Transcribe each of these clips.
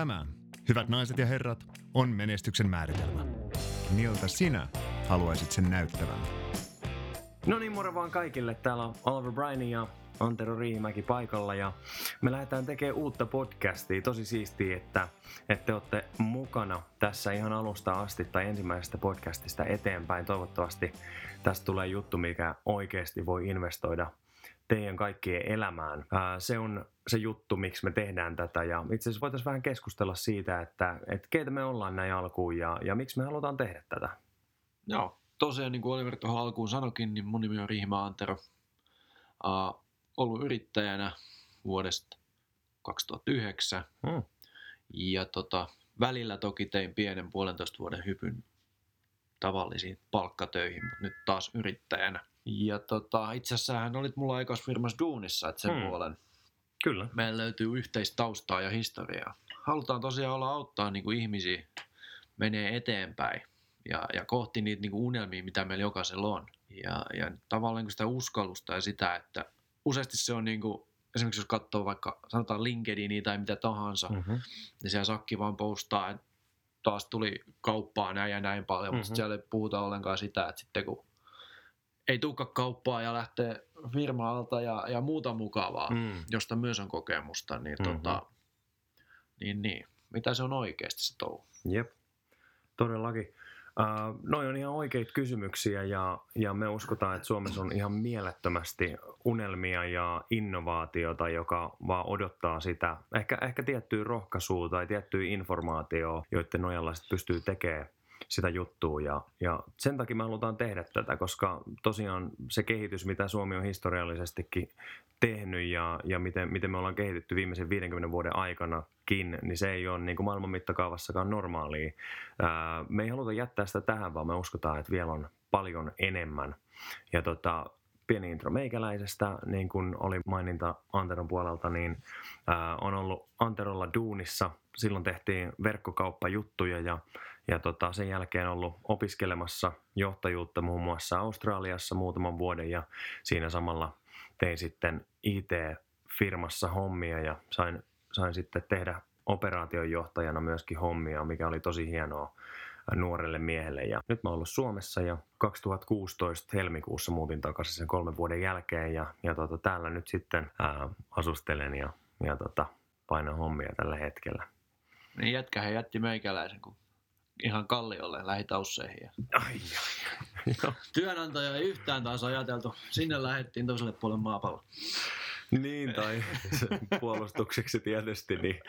Tämä, hyvät naiset ja herrat, on menestyksen määritelmä. Miltä sinä haluaisit sen näyttävän? No niin, moro vaan kaikille. Täällä on Oliver Briny ja Antero Riihimäki paikalla ja me lähdetään tekemään uutta podcastia. Tosi siistiä, että te olette mukana tässä ihan alusta asti tai ensimmäisestä podcastista eteenpäin. Toivottavasti tästä tulee juttu, mikä oikeasti voi investoida teidän kaikkien elämään. Se on se juttu, miksi me tehdään tätä, ja itse asiassa voitaisiin vähän keskustella siitä, että keitä me ollaan näin alkuun ja miksi me halutaan tehdä tätä. Joo, tosiaan niin kuin Oliver tuohon alkuun sanokin, niin mun nimi on Riihimä Antero. Ollut yrittäjänä vuodesta 2009 ja välillä toki tein pienen 1,5 vuoden hypyn tavallisiin palkkatöihin, mutta nyt taas yrittäjänä. Ja itse asiassa hän olit mulla aikaisfirmassa duunissa, että sen puolen. Kyllä. Meillä löytyy yhteistaustaa ja historiaa. Halutaan tosiaan auttaa niin kuin ihmisiä menee eteenpäin ja kohti niitä niin kuin unelmia, mitä meillä jokaisella on. Ja tavallaan niin sitä uskallusta ja sitä, että useasti se on niin kuin, esimerkiksi jos katsoo vaikka sanotaan LinkedInia tai mitä tahansa, niin siellä sakki vaan postaa, että taas tuli kauppaa näin ja näin paljon, mutta siellä ei puhuta ollenkaan sitä, että sitten kun ei tulekaan kauppaa ja lähtee firmaalta ja muuta mukavaa, josta myös on kokemusta, niin, niin mitä se on oikeasti se touhu? Jep, todellakin. Noi on ihan oikeita kysymyksiä ja me uskotaan, että Suomessa on ihan mielettömästi unelmia ja innovaatiota, joka vaan odottaa sitä, ehkä tiettyä rohkaisua tai tiettyä informaatiota, joiden nojalla sit pystyy tekemään sitä juttua ja sen takia me halutaan tehdä tätä, koska tosiaan se kehitys, mitä Suomi on historiallisestikin tehnyt ja miten me ollaan kehitetty viimeisen 50 vuoden aikanakin, niin se ei ole niin kuin maailman mittakaavassakaan normaalia. Me ei haluta jättää sitä tähän, vaan me uskotaan, että vielä on paljon enemmän. Ja pieni intro meikäläisestä, niin kuin oli maininta Anteron puolelta, niin on ollut Anterolla duunissa. Silloin tehtiin verkkokauppajuttuja ja sen jälkeen ollut opiskelemassa johtajuutta muun muassa Australiassa muutaman vuoden ja siinä samalla tein sitten IT-firmassa hommia ja sain sitten tehdä operaatiojohtajana myöskin hommia, mikä oli tosi hienoa nuorelle miehelle. Ja nyt mä oon ollut Suomessa ja 2016 helmikuussa muutin takaisin sen 3 vuoden jälkeen ja täällä nyt sitten asustelen ja painan hommia tällä hetkellä. Niin jätkähän jätti meikäläisen, kun ihan Kalliolle lähitausseihin. Ai. Työnantaja ei yhtään taas ajateltu. Sinne lähdettiin toiselle puolelle maapalloa. Niin, tai puolustukseksi tietysti, niin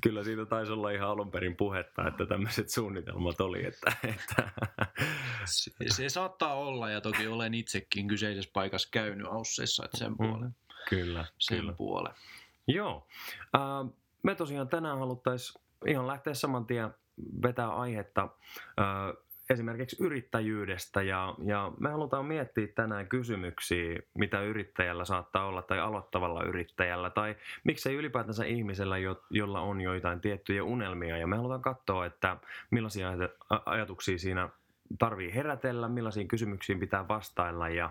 kyllä siitä taisi olla ihan alunperin puhetta, että tämmöiset suunnitelmat oli. Että. Se saattaa olla, ja toki olen itsekin kyseisessä paikassa käynyt Ausseissa, että sen puolen. Kyllä. Sen puolen. Joo. Me tosiaan tänään haluttaisiin ihan lähteä saman tien vetää aihetta esimerkiksi yrittäjyydestä ja me halutaan miettiä tänään kysymyksiä, mitä yrittäjällä saattaa olla tai aloittavalla yrittäjällä tai miksei ylipäätänsä ihmisellä, jolla on joitain tiettyjä unelmia ja me halutaan katsoa, että millaisia ajatuksia siinä tarvii herätellä, millaisiin kysymyksiin pitää vastailla ja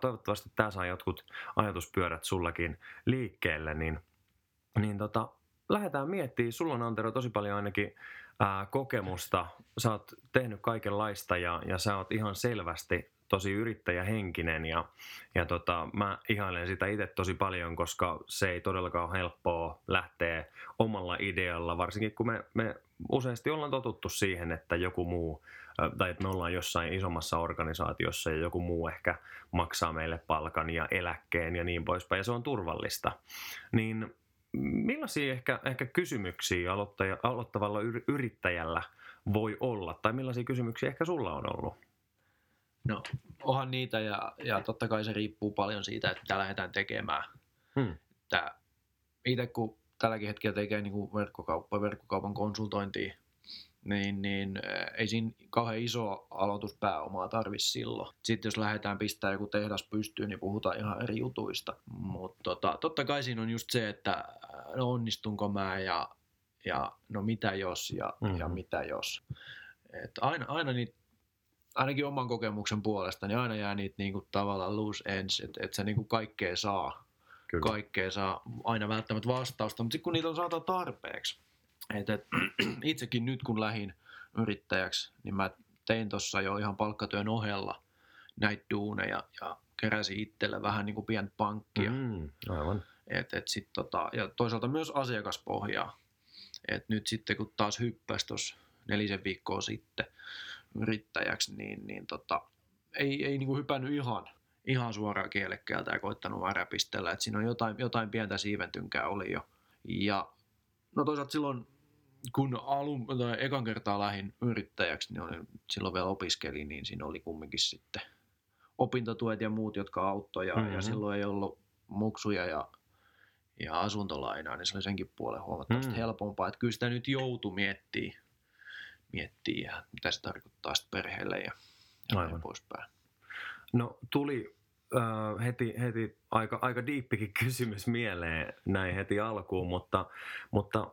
toivottavasti tämä saa jotkut ajatuspyörät sullakin liikkeelle, niin lähdetään miettimään. Sulla on, Antero, tosi paljon ainakin kokemusta. Sä oot tehnyt kaikenlaista ja sä oot ihan selvästi tosi yrittäjähenkinen ja mä ihailen sitä itse tosi paljon, koska se ei todellakaan ole helppoa lähteä omalla idealla, varsinkin kun me useasti ollaan totuttu siihen, että joku muu tai että me ollaan jossain isommassa organisaatiossa ja joku muu ehkä maksaa meille palkan ja eläkkeen ja niin poispäin ja se on turvallista. Niin millaisia ehkä kysymyksiä aloittavalla yrittäjällä voi olla, tai millaisia kysymyksiä ehkä sulla on ollut? No, onhan niitä, ja totta kai se riippuu paljon siitä, että mitä lähdetään tekemään. Itse kun tälläkin hetkellä tekee niin verkkokaupan konsultointia, niin ei siinä kauhean isoa aloituspääomaa tarvitse silloin. Sitten jos lähdetään pistämään joku tehdas pystyyn, niin puhutaan ihan eri jutuista. Mutta totta kai siinä on just se, että no onnistunko mä ja no mitä jos ja mitä jos. Et aina niitä, ainakin oman kokemuksen puolesta, niin aina jää niitä niinku tavallaan loose ends, että sä niinku kaikkea saa. Kyllä. Kaikkea saa aina välttämättä vastausta, mutta sitten kun niitä on saatu tarpeeksi, Et itsekin nyt kun lähdin yrittäjäksi, niin mä tein tuossa jo ihan palkkatyön ohella näitä duuneja ja keräsin itselle vähän niin kuin pientä pankkia. Aivan. Et sit ja toisaalta myös asiakaspohjaa. Et nyt sitten kun taas hyppäsi tuossa 4 viikkoa sitten yrittäjäksi, niin ei niin kuin hypännyt ihan suoraan kielekkäältä ja koittanut vaan räpistellä. Et siinä on jotain pientä siiventynkää oli jo. Ja no toisaalta silloin, kun ekan kertaa lähdin yrittäjäksi, niin silloin vielä opiskelin, niin siinä oli kumminkin sitten opintotuet ja muut, jotka auttoi. Ja silloin ei ollut muksuja ja asuntolainaa, niin se oli senkin puolen huomattavasti helpompaa. Että kyllä sitä nyt joutui miettimään ja mitä se tarkoittaa sitten perheelle ja näin poispäin. No tuli heti aika diippikin kysymys mieleen näin heti alkuun, mutta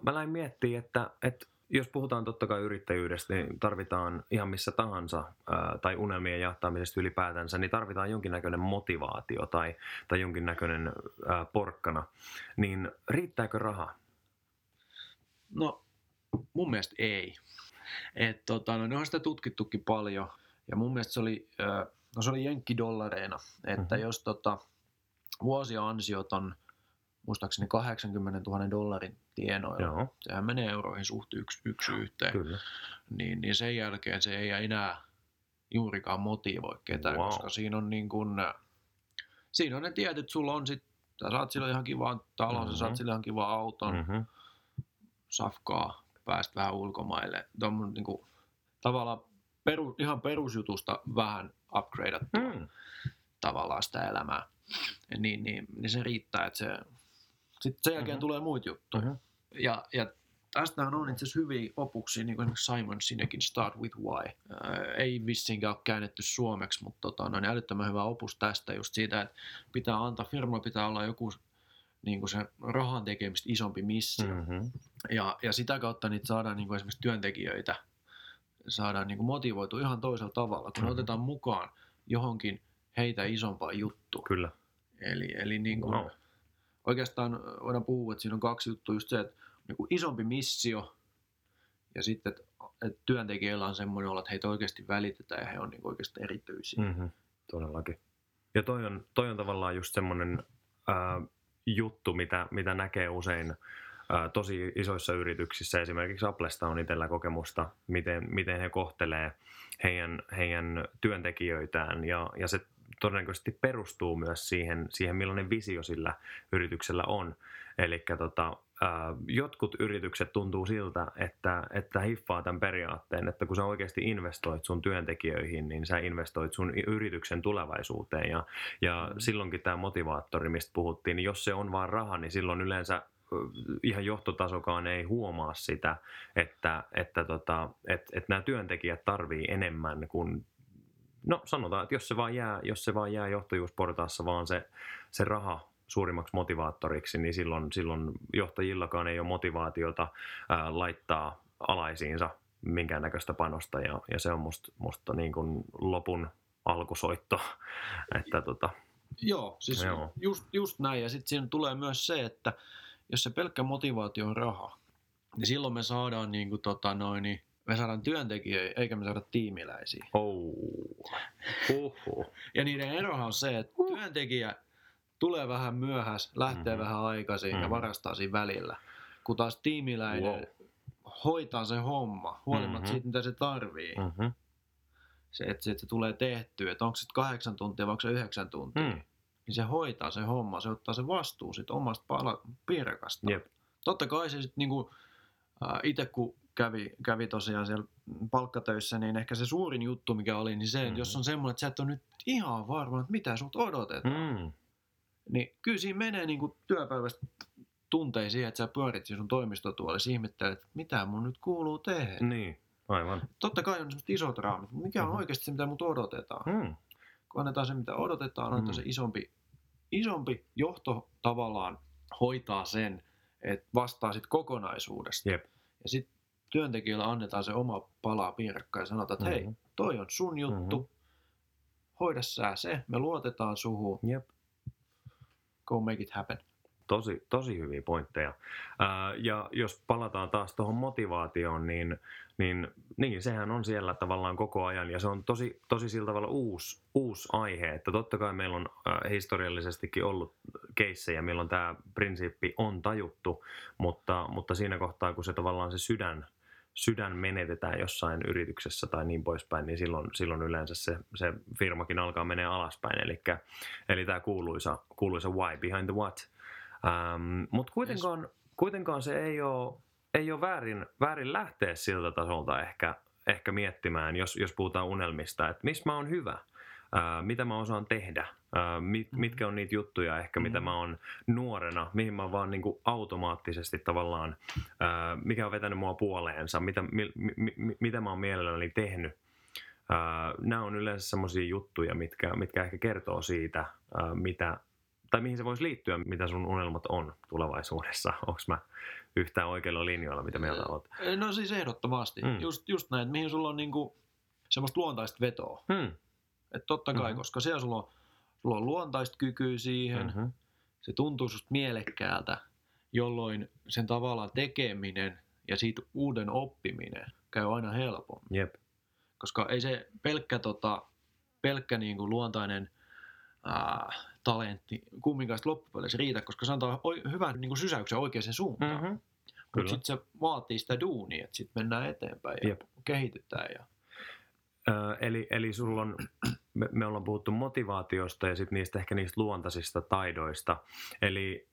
mä lähdin miettimään, että jos puhutaan totta kai yrittäjyydestä, niin tarvitaan ihan missä tahansa tai unelmien jahtaamisesta ylipäätänsä, niin tarvitaan jonkinnäköinen motivaatio tai jonkinnäköinen porkkana. Niin riittääkö raha? No mun mielestä ei. Ne on sitä tutkittukin paljon ja mun mielestä se oli... se oli jenkkidollareina, että jos vuosiansiot on muistaakseni $80,000 tienoilla, joo, sehän menee euroihin suht yksi yhteen, niin sen jälkeen se ei enää juurikaan motivoi ketään, wow, koska siinä on, siinä on ne tietyt, sulla on sit, sä saat silloin ihan kivaan talon, sä saat silloin ihan kivaan auton, safkaa, pääst vähän ulkomaille, tavallaan ihan perusjutusta vähän upgradeattua tavallaan sitä elämää, niin se riittää, että se, sitten sen jälkeen tulee muita juttuja. Ja tästähän on itse asiassa hyviä opuksia, niin kuin Simon Sinekin Start with Why. Ei vissiinkään ole käännetty suomeksi, mutta on älyttömän hyvä opus tästä just siitä, että pitää antaa, firma pitää olla joku niin kuin se rahan tekemistä isompi missio. Ja sitä kautta niitä saadaan niin kuin esimerkiksi työntekijöitä, saadaan niin kuin motivoitua ihan toisella tavalla, kun otetaan mukaan johonkin heitä isompaan juttuun. Kyllä. Eli niin kuin oikeastaan voidaan puhua, että siinä on 2 juttua, just se, että niin kuin isompi missio ja sitten, että työntekijöillä on semmoinen olla, että heitä oikeasti välitetään ja he on niin kuin oikeasti erityisiä. Todellakin. Ja toi on tavallaan just semmoinen juttu, mitä näkee usein tosi isoissa yrityksissä, esimerkiksi Applesta on itsellä kokemusta, miten he kohtelee heidän työntekijöitään ja se todennäköisesti perustuu myös siihen millainen visio sillä yrityksellä on. Elikkä jotkut yritykset tuntuu siltä, että hiffaa tämän periaatteen, että kun sä oikeasti investoit sun työntekijöihin, niin sä investoit sun yrityksen tulevaisuuteen ja silloinkin tämä motivaattori, mistä puhuttiin, niin jos se on vaan raha, niin silloin yleensä ihan johtotasokaan ei huomaa sitä, että nämä työntekijät tarvii enemmän kuin, no sanotaan, että jos se vaan jää johtajuusportaassa vaan se raha suurimmaksi motivaattoriksi, niin silloin johtajillakaan ei ole motivaatiota laittaa alaisiinsa minkäännäköistä panosta ja se on musta niin kuin lopun alkusoitto, että joo, siis joo. Just näin ja sitten siinä tulee myös se, että jos se pelkkä motivaatio on raha, niin silloin me saadaan työntekijöitä, eikä me saada tiimiläisiä. Ja niiden erohan on se, että työntekijä tulee vähän myöhäs, lähtee vähän aikaisin ja varastaa siinä välillä. Kun taas tiimiläinen hoitaa se homma, huolimatta siitä, mitä se tarvii. Se, että se tulee tehtyä, että onko se 8 tuntia vai onko se 9 tuntia. Niin se hoitaa se homma, se ottaa se vastuu sit omasta piirakasta. Yep. Totta kai se sitten niinku, itse kun kävi tosiaan siellä palkkatöissä, niin ehkä se suurin juttu mikä oli, niin se, että jos on semmoinen, että sä et ole nyt ihan varma, että mitä sut odotetaan, niin kyllä siinä menee niinku työpäivästä tunteja siihen, että sä pyörit sun toimistotuolissa, ihmettelet, että mitä mun nyt kuuluu tehdä. Niin, aivan. Totta kai on semmoiset isot raamit, mutta mikä on oikeasti se, mitä mut odotetaan. Kun annetaan se, mitä odotetaan, annetaan se isompi johto tavallaan hoitaa sen, että vastaa sit kokonaisuudesta. Jep. Ja sitten työntekijöille annetaan se oma palaa piirakkaan ja sanotaan, että hei, toi on sun juttu, hoida sä se, me luotetaan suhun, go make it happen. Tosi hyviä pointteja. Ja jos palataan taas tuohon motivaatioon, niin sehän on siellä tavallaan koko ajan ja se on tosi sillä tavalla uusi aihe. Että totta kai meillä on historiallisestikin ollut keissejä, milloin tämä prinsiippi on tajuttu, mutta siinä kohtaa, kun se tavallaan se sydän menetetään jossain yrityksessä tai niin poispäin, niin silloin yleensä se firmakin alkaa menee alaspäin. Eli tämä kuuluisa why behind the what. Mutta kuitenkaan se ei ole väärin lähteä siltä tasolta ehkä miettimään, jos puhutaan unelmista, että missä mä oon hyvä, mitä mä osaan tehdä, mitkä on niitä juttuja ehkä, mitä mä oon nuorena, mihin mä vaan niinku automaattisesti tavallaan, mikä on vetänyt mua puoleensa, mitä mä oon mielelläni tehnyt. Nämä on yleensä semmoisia juttuja, mitkä ehkä kertoo siitä, tai mihin se voisi liittyä, mitä sun unelmat on tulevaisuudessa? Onko mä yhtään oikealla linjoilla, mitä mieltä olet? No siis ehdottomasti. Just näin, että mihin sulla on niinku semmoista luontaista vetoa. Että totta kai, koska siellä sulla on luontaista kykyä siihen, se tuntuu susta mielekkäältä, jolloin sen tavallaan tekeminen ja siitä uuden oppiminen käy aina helpommin. Jep. Koska ei se pelkkä niinku luontainen talentti kumminkaan loppupeleissä riitä, koska se antaa hyvän niin kuin sysäyksen oikeaan suuntaan. Mutta sitten se vaatii sitä duunia, että sitten mennään eteenpäin ja kehitytään. Eli sulla on, me ollaan puhuttu motivaatiosta ja sitten niistä luontaisista taidoista. Eli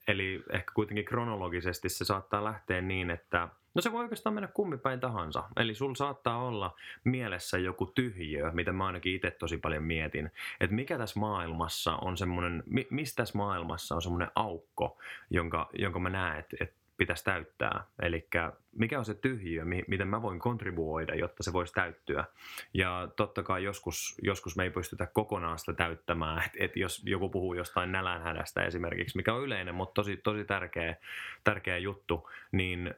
ehkä kuitenkin kronologisesti se saattaa lähteä niin, että no se voi oikeastaan mennä kummipäin tahansa. Eli sulla saattaa olla mielessä joku tyhjiö, mitä mä ainakin itse tosi paljon mietin. Että mikä tässä maailmassa on semmoinen, mistä tässä maailmassa on semmoinen aukko, jonka mä näen, että pitäisi täyttää. Eli mikä on se tyhjiö, miten mä voin kontribuoida, jotta se voisi täyttyä. Ja totta kai joskus me ei pystytä kokonaan sitä täyttämään. Että jos joku puhuu jostain nälänhädästä esimerkiksi, mikä on yleinen, mutta tosi tärkeä juttu, niin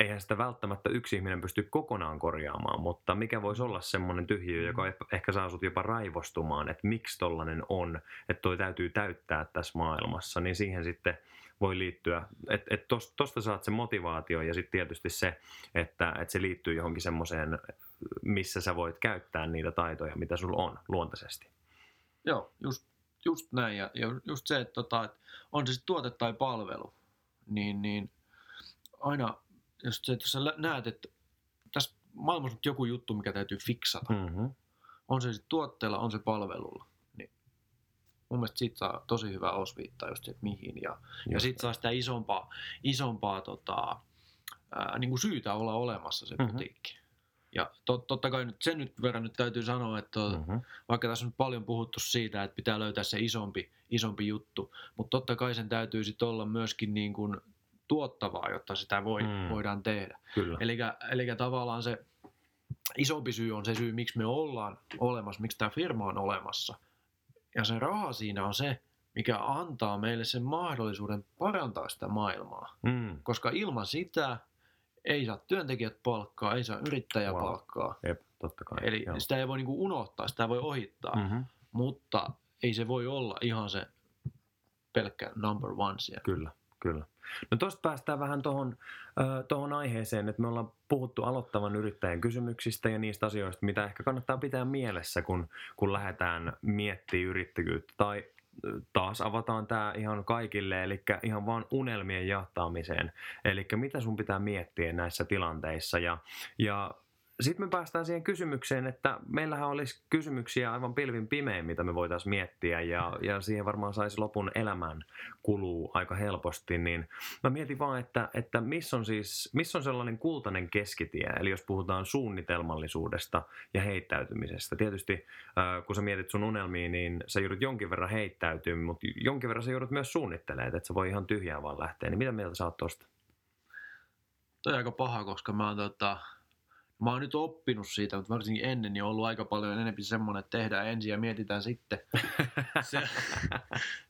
eihän sitä välttämättä yksi ihminen pysty kokonaan korjaamaan, mutta mikä voisi olla semmoinen tyhjiö, joka ehkä saa sut jopa raivostumaan, että miksi tollainen on, että toi täytyy täyttää tässä maailmassa, niin siihen sitten voi liittyä, että tosta saat sen motivaatio ja sitten tietysti se, että se liittyy johonkin semmoiseen, missä sä voit käyttää niitä taitoja, mitä sulla on luontaisesti. Joo, just näin ja just se, että on se sitten tuote tai palvelu, niin aina just se, että jos sä näet, että tässä maailmassa on joku juttu, mikä täytyy fiksata, on se sitten tuotteella, on se palvelulla. Mun mielestä siitä saa tosi hyvä osviittaa just se, että mihin. Ja sit saa sitä isompaa niin kuin syytä olla olemassa se putiikki. Ja totta kai nyt, sen verran täytyy sanoa, että vaikka tässä on paljon puhuttu siitä, että pitää löytää se isompi juttu, mutta totta kai sen täytyy sit olla myöskin niin kuin tuottavaa, jotta sitä voidaan tehdä. Eli tavallaan se isompi syy on se syy, miksi me ollaan olemassa, miksi tämä firma on olemassa. Ja se raha siinä on se, mikä antaa meille sen mahdollisuuden parantaa sitä maailmaa. Koska ilman sitä ei saa työntekijät palkkaa, ei saa yrittäjäpalkkaa. Wow. Jep, totta kai. Eli sitä ei voi niinku unohtaa, sitä voi ohittaa. Mutta ei se voi olla ihan se pelkkä number one siellä. Kyllä. No tuosta päästään vähän tuohon aiheeseen, että me ollaan puhuttu aloittavan yrittäjän kysymyksistä ja niistä asioista, mitä ehkä kannattaa pitää mielessä, kun lähdetään miettimään yrittäjyyttä. Tai taas avataan tämä ihan kaikille, eli ihan vaan unelmien jahtaamiseen. Eli mitä sun pitää miettiä näissä tilanteissa ja sitten me päästään siihen kysymykseen, että meillähän olisi kysymyksiä aivan pilvin pimein, mitä me voitaisiin miettiä ja siihen varmaan saisi lopun elämän kuluu aika helposti. Niin mä mietin vaan, että missä on sellainen kultainen keskitie, eli jos puhutaan suunnitelmallisuudesta ja heittäytymisestä. Tietysti kun sä mietit sun unelmiin, niin sä joudut jonkin verran heittäytymään, mutta jonkin verran sä joudut myös suunnittelemaan, että sä voi ihan tyhjään vaan lähteä. Niin mitä mieltä sä oot tosta? Toi on aika paha, koska mä oon Mä oon nyt oppinut siitä, mutta varsinkin ennen niin on ollut aika paljon enemmän semmoinen, että tehdään ensin ja mietitään sitten.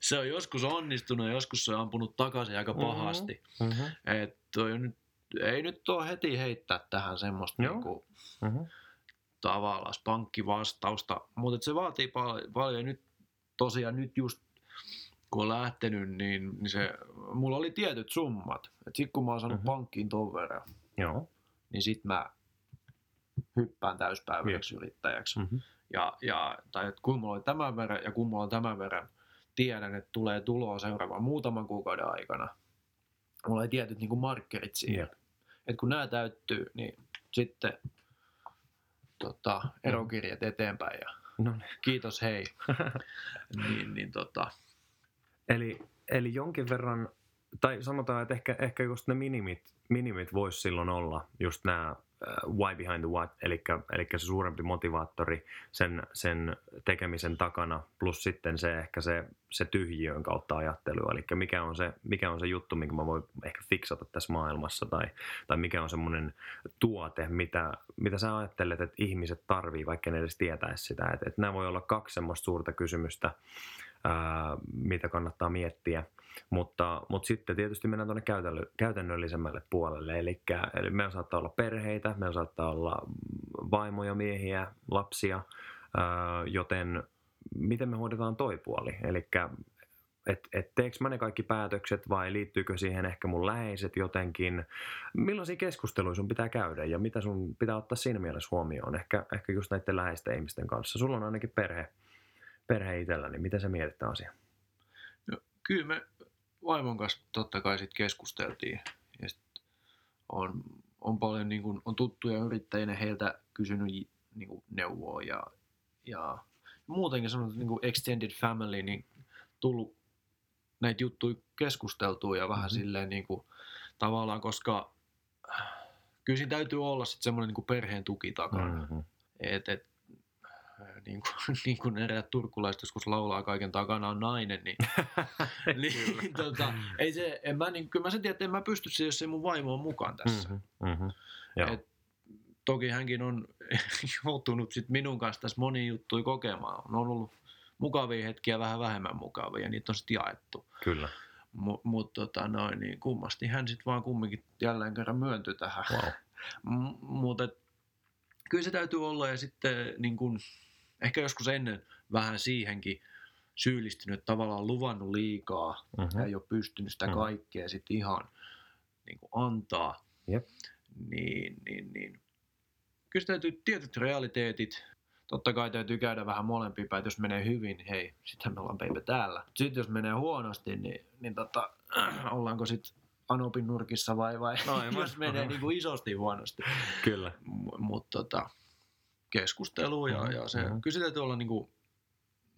Se on joskus onnistunut ja joskus se on ampunut takaisin aika pahasti. Ei nyt ole heti heittää tähän semmoista niinku, tavallaan pankkivastausta, mutta se vaatii paljon. Nyt tosiaan just kun on lähtenyt, niin se, mulla oli tietyt summat. Sitten kun mä oon saanut pankkiin ton verran, niin sit mä hyppään täyspäiväiseksi yrittäjäksi. Tai että kun mulla oli tämän verran ja kun mulla on tämän verran, tiedän, että tulee tuloa seuraavan muutaman kuukauden aikana. Mulla oli tietyt niin kuin markkerit siihen. Että kun nämä täyttyy, niin sitten erokirjat eteenpäin ja kiitos hei. Eli jonkin verran, tai sanotaan, että ehkä just ne minimit voisi silloin olla, just nämä why behind the what, eli se suurempi motivaattori sen tekemisen takana, plus sitten se ehkä se tyhjiön kautta ajattelu, eli mikä on se juttu, minkä mä voin ehkä fiksata tässä maailmassa, tai mikä on semmoinen tuote, mitä sä ajattelet, että ihmiset tarvii, vaikka ne edes tietäisi sitä, että nämä voi olla kaksi semmoista suurta kysymystä, mitä kannattaa miettiä, mutta sitten tietysti mennään tuonne käytännöllisemmälle puolelle, eli meillä saattaa olla perheitä, meillä saattaa olla vaimoja, miehiä, lapsia, joten miten me hoidetaan toi puoli, eli teekö mä ne kaikki päätökset vai liittyykö siihen ehkä mun läheiset jotenkin, millaisia keskusteluja sun pitää käydä ja mitä sun pitää ottaa siinä mielessä huomioon, ehkä just näiden läheisten ihmisten kanssa, sulla on ainakin perhe itsellä, niin mitä sä mietit tämän asian? No, kyllä me vaimon kanssa totta kai sit keskusteltiin. Ja sit on paljon niin kun, on tuttuja yrittäjinä heiltä kysynyt niin kun, neuvoa ja muutenkin semmoinen niin kun extended family, niin tullut näitä juttuja keskusteltua ja vähän silleen niin kun, tavallaan, koska kyllä siinä täytyy olla sit semmoinen niin kun perheen tuki takana. Niin kuin eräät turkulaiset joskus laulaa kaiken takana on nainen, niin, niin ei se, en mä, niin, kyllä mä sen tiedän, että en mä pysty siihen, jos ei mun vaimo on mukaan tässä. Toki hänkin on joutunut sit minun kanssa tässä moni juttuja kokemaan. On ollut mukavia hetkiä, vähän vähemmän mukavia, ja niitä on sitten jaettu. Kyllä. Mutta niin kummasti hän sitten vaan kumminkin jälleen kerran myöntyi tähän. Wow. Mutta kyllä se täytyy olla, ja sitten niin kun, ehkä joskus ennen vähän siihenkin syyllistynyt, tavallaan luvannut liikaa ja ei ole pystynyt sitä kaikkea sitten ihan niin kun antaa. Yep. Niin. Kyllä se täytyy tietyt realiteetit. Totta kai täytyy käydä vähän molempia päin, jos menee hyvin, niin hei, sitten me ollaan peipä täällä. Sitten jos menee huonosti, niin ollaanko sitten Anopin nurkissa vai jos menee niin kuin isosti huonosti. Kyllä. Mutta keskustelu ja se, kyllä se täytyy olla niin kuin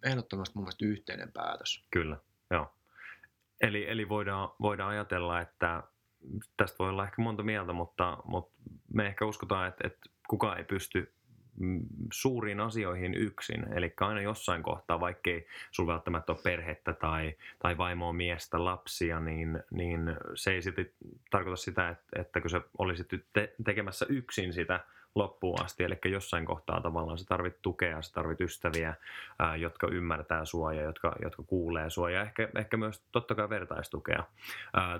ehdottomasti mun mielestä yhteinen päätös. Kyllä, joo. Eli voidaan ajatella, että tästä voi olla ehkä monta mieltä, mutta me ehkä uskotaan, että kukaan ei pysty suuriin asioihin yksin, eli aina jossain kohtaa, vaikkei sulla välttämättä ole perhettä tai vaimoa, miestä, lapsia, niin se ei silti tarkoita sitä, että kun sä olisit tekemässä yksin sitä loppuun asti, eli jossain kohtaa tavallaan sä tarvit tukea, sä tarvit ystäviä, jotka ymmärtää sua ja jotka kuulee sua ja ehkä myös totta kai vertaistukea.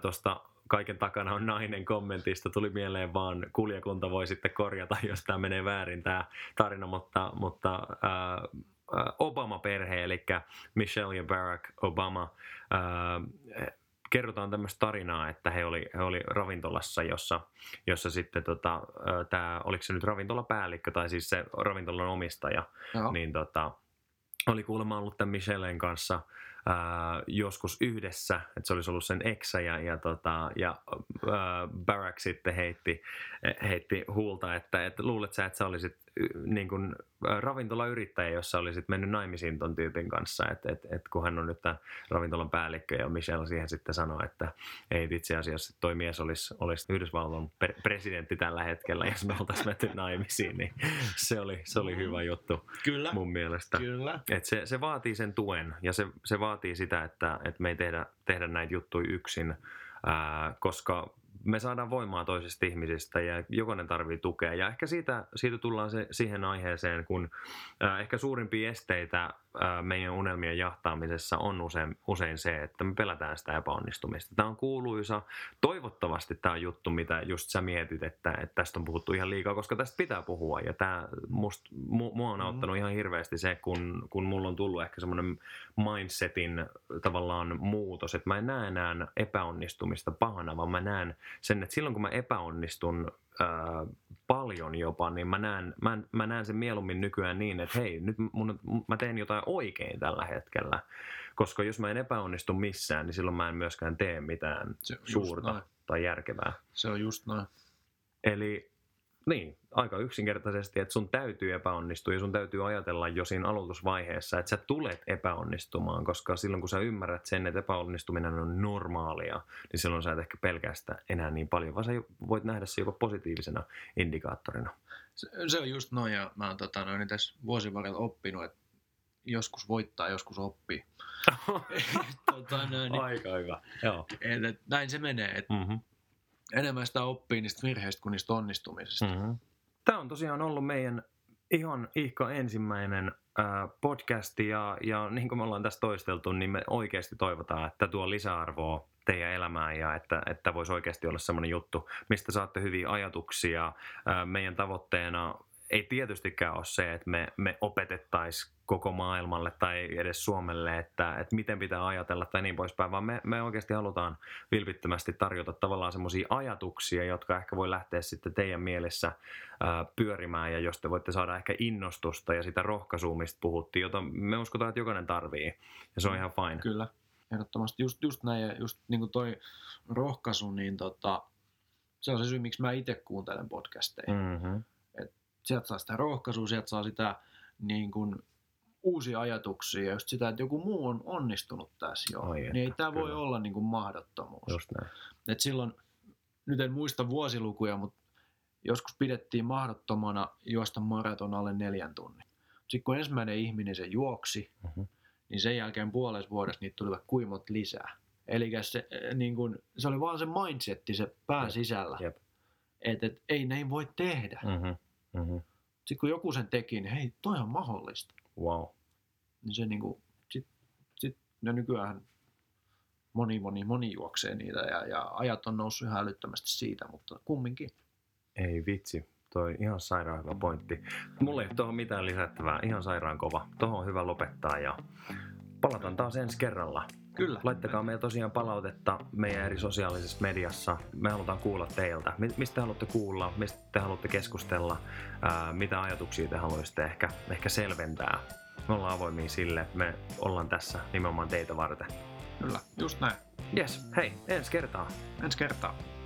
Tuosta kaiken takana on nainen -kommentista tuli mieleen vaan, kuljakunta voi sitten korjata, jos tämä menee väärin tämä tarina, mutta Obama-perhe, eli Michelle ja Barack Obama, kerrotaan tämmöistä tarinaa, että he oli ravintolassa, jossa sitten tämä, oliko se nyt ravintolapäällikkö tai siis se ravintolan omistaja, niin oli kuulemma ollut tämän Michellen kanssa joskus yhdessä, että se olisi ollut sen eksä ja Barack sitten heitti huulta, että luulet sä, että sä olisit niin kuin ravintolayrittäjä, jossa olisit mennyt naimisiin ton tyypin kanssa, että kun hän on nyt tämän ravintolan päällikkö ja Michelle siihen sitten sanoi, että ei itse asiassa toi mies olisi Yhdysvallan presidentti tällä hetkellä, jos me oltaisiin mennyt naimisiin, niin se oli hyvä juttu. Kyllä. Mun mielestä. Kyllä. Että se vaatii sen tuen ja se vaatii sitä, että me ei tehdä näitä juttuja yksin, koska me saadaan voimaa toisista ihmisistä ja jokainen tarvitsee tukea. Ja ehkä siitä tullaan siihen aiheeseen, kun ehkä suurimpia esteitä meidän unelmien jahtaamisessa on usein se, että me pelätään sitä epäonnistumista. Tämä on kuuluisa. Toivottavasti tämä on juttu, mitä just sä mietit, että tästä on puhuttu ihan liikaa, koska tästä pitää puhua. Ja tämä mua on auttanut ihan hirveästi se, kun mulla on tullut ehkä semmoinen mindsetin tavallaan muutos, että mä en näe enää epäonnistumista pahana, vaan mä näen sen, että silloin kun mä epäonnistun paljon jopa, niin mä näen sen mieluummin nykyään niin, että hei, nyt mä teen jotain oikein tällä hetkellä, koska jos mä en epäonnistu missään, niin silloin mä en myöskään tee mitään suurta tai järkevää. Se on just noin. Eli niin, aika yksinkertaisesti, että sun täytyy epäonnistua ja sun täytyy ajatella jo siinä aloitusvaiheessa, että sä tulet epäonnistumaan, koska silloin kun sä ymmärrät sen, että epäonnistuminen on normaalia, niin silloin sä et ehkä pelkää sitä enää niin paljon, vaan sä voit nähdä se jopa positiivisena indikaattorina. Se on just noin, ja mä oon tässä vuosien varrella oppinut, että joskus voittaa, joskus oppii. Aika hyvä, joo. Näin se menee, että... Mm-hmm. Enemmän sitä oppii niistä virheistä kuin niistä onnistumisista. Mm-hmm. Tämä on tosiaan ollut meidän ihan ihka ensimmäinen podcast ja niin kuin me ollaan tässä toisteltu, niin me oikeasti toivotaan, että tuo lisäarvoa teidän elämään ja että voisi oikeasti olla semmoinen juttu, mistä saatte hyviä ajatuksia. Meidän tavoitteena ei tietystikään ole se, että me opetettaisiin koko maailmalle tai edes Suomelle, että miten pitää ajatella tai niin poispäin, vaan me oikeasti halutaan vilpittömästi tarjota tavallaan semmoisia ajatuksia, jotka ehkä voi lähteä sitten teidän mielessä pyörimään ja jos te voitte saada ehkä innostusta ja sitä rohkaisua, mistä puhuttiin, jota me uskotaan, että jokainen tarvii ja se on ihan fine. Kyllä, ehdottomasti just näin ja just niin kuin toi rohkaisu, niin se on se syy, miksi mä itse kuuntelen podcasteja. Mm-hmm. Sieltä saa sitä rohkaisua, sieltä saa sitä niin kuin uusia ajatuksia ja just sitä, että joku muu on onnistunut tässä jo. Niin ei tämä voi olla niin kuin mahdottomuus. Just näin. Et silloin, nyt en muista vuosilukuja, mutta joskus pidettiin mahdottomana juosta maraton alle 4 tunnin. Sitten kun ensimmäinen ihminen se juoksi, niin sen jälkeen puolessa vuodessa niitä tulivat kuimot lisää. Eli se, niin kuin, se oli vaan se mindsetti, se pää sisällä. Että et, ei näin voi tehdä. Mm-hmm. Mm-hmm. Sitten kun joku sen teki, niin hei, toi on mahdollista. Wow. Niin se niinku, sit ne nykyään moni juoksee niitä ja ajat on noussut ihan älyttömästi siitä, mutta kumminkin. Ei vitsi, toi ihan sairaan hyvä pointti. Mulla ei ole tuohon mitään lisättävää, ihan sairaan kova. Tuohon on hyvä lopettaa ja palataan taas ensi kerralla. Kyllä. Laittakaa meille tosiaan palautetta meidän eri sosiaalisessa mediassa. Me halutaan kuulla teiltä. Mistä te haluatte kuulla, mistä te haluatte keskustella, mitä ajatuksia te haluaisitte ehkä selventää. Me ollaan avoimia sille, me ollaan tässä nimenomaan teitä varten. Kyllä, just näin. Yes, hei, ensi kertaa.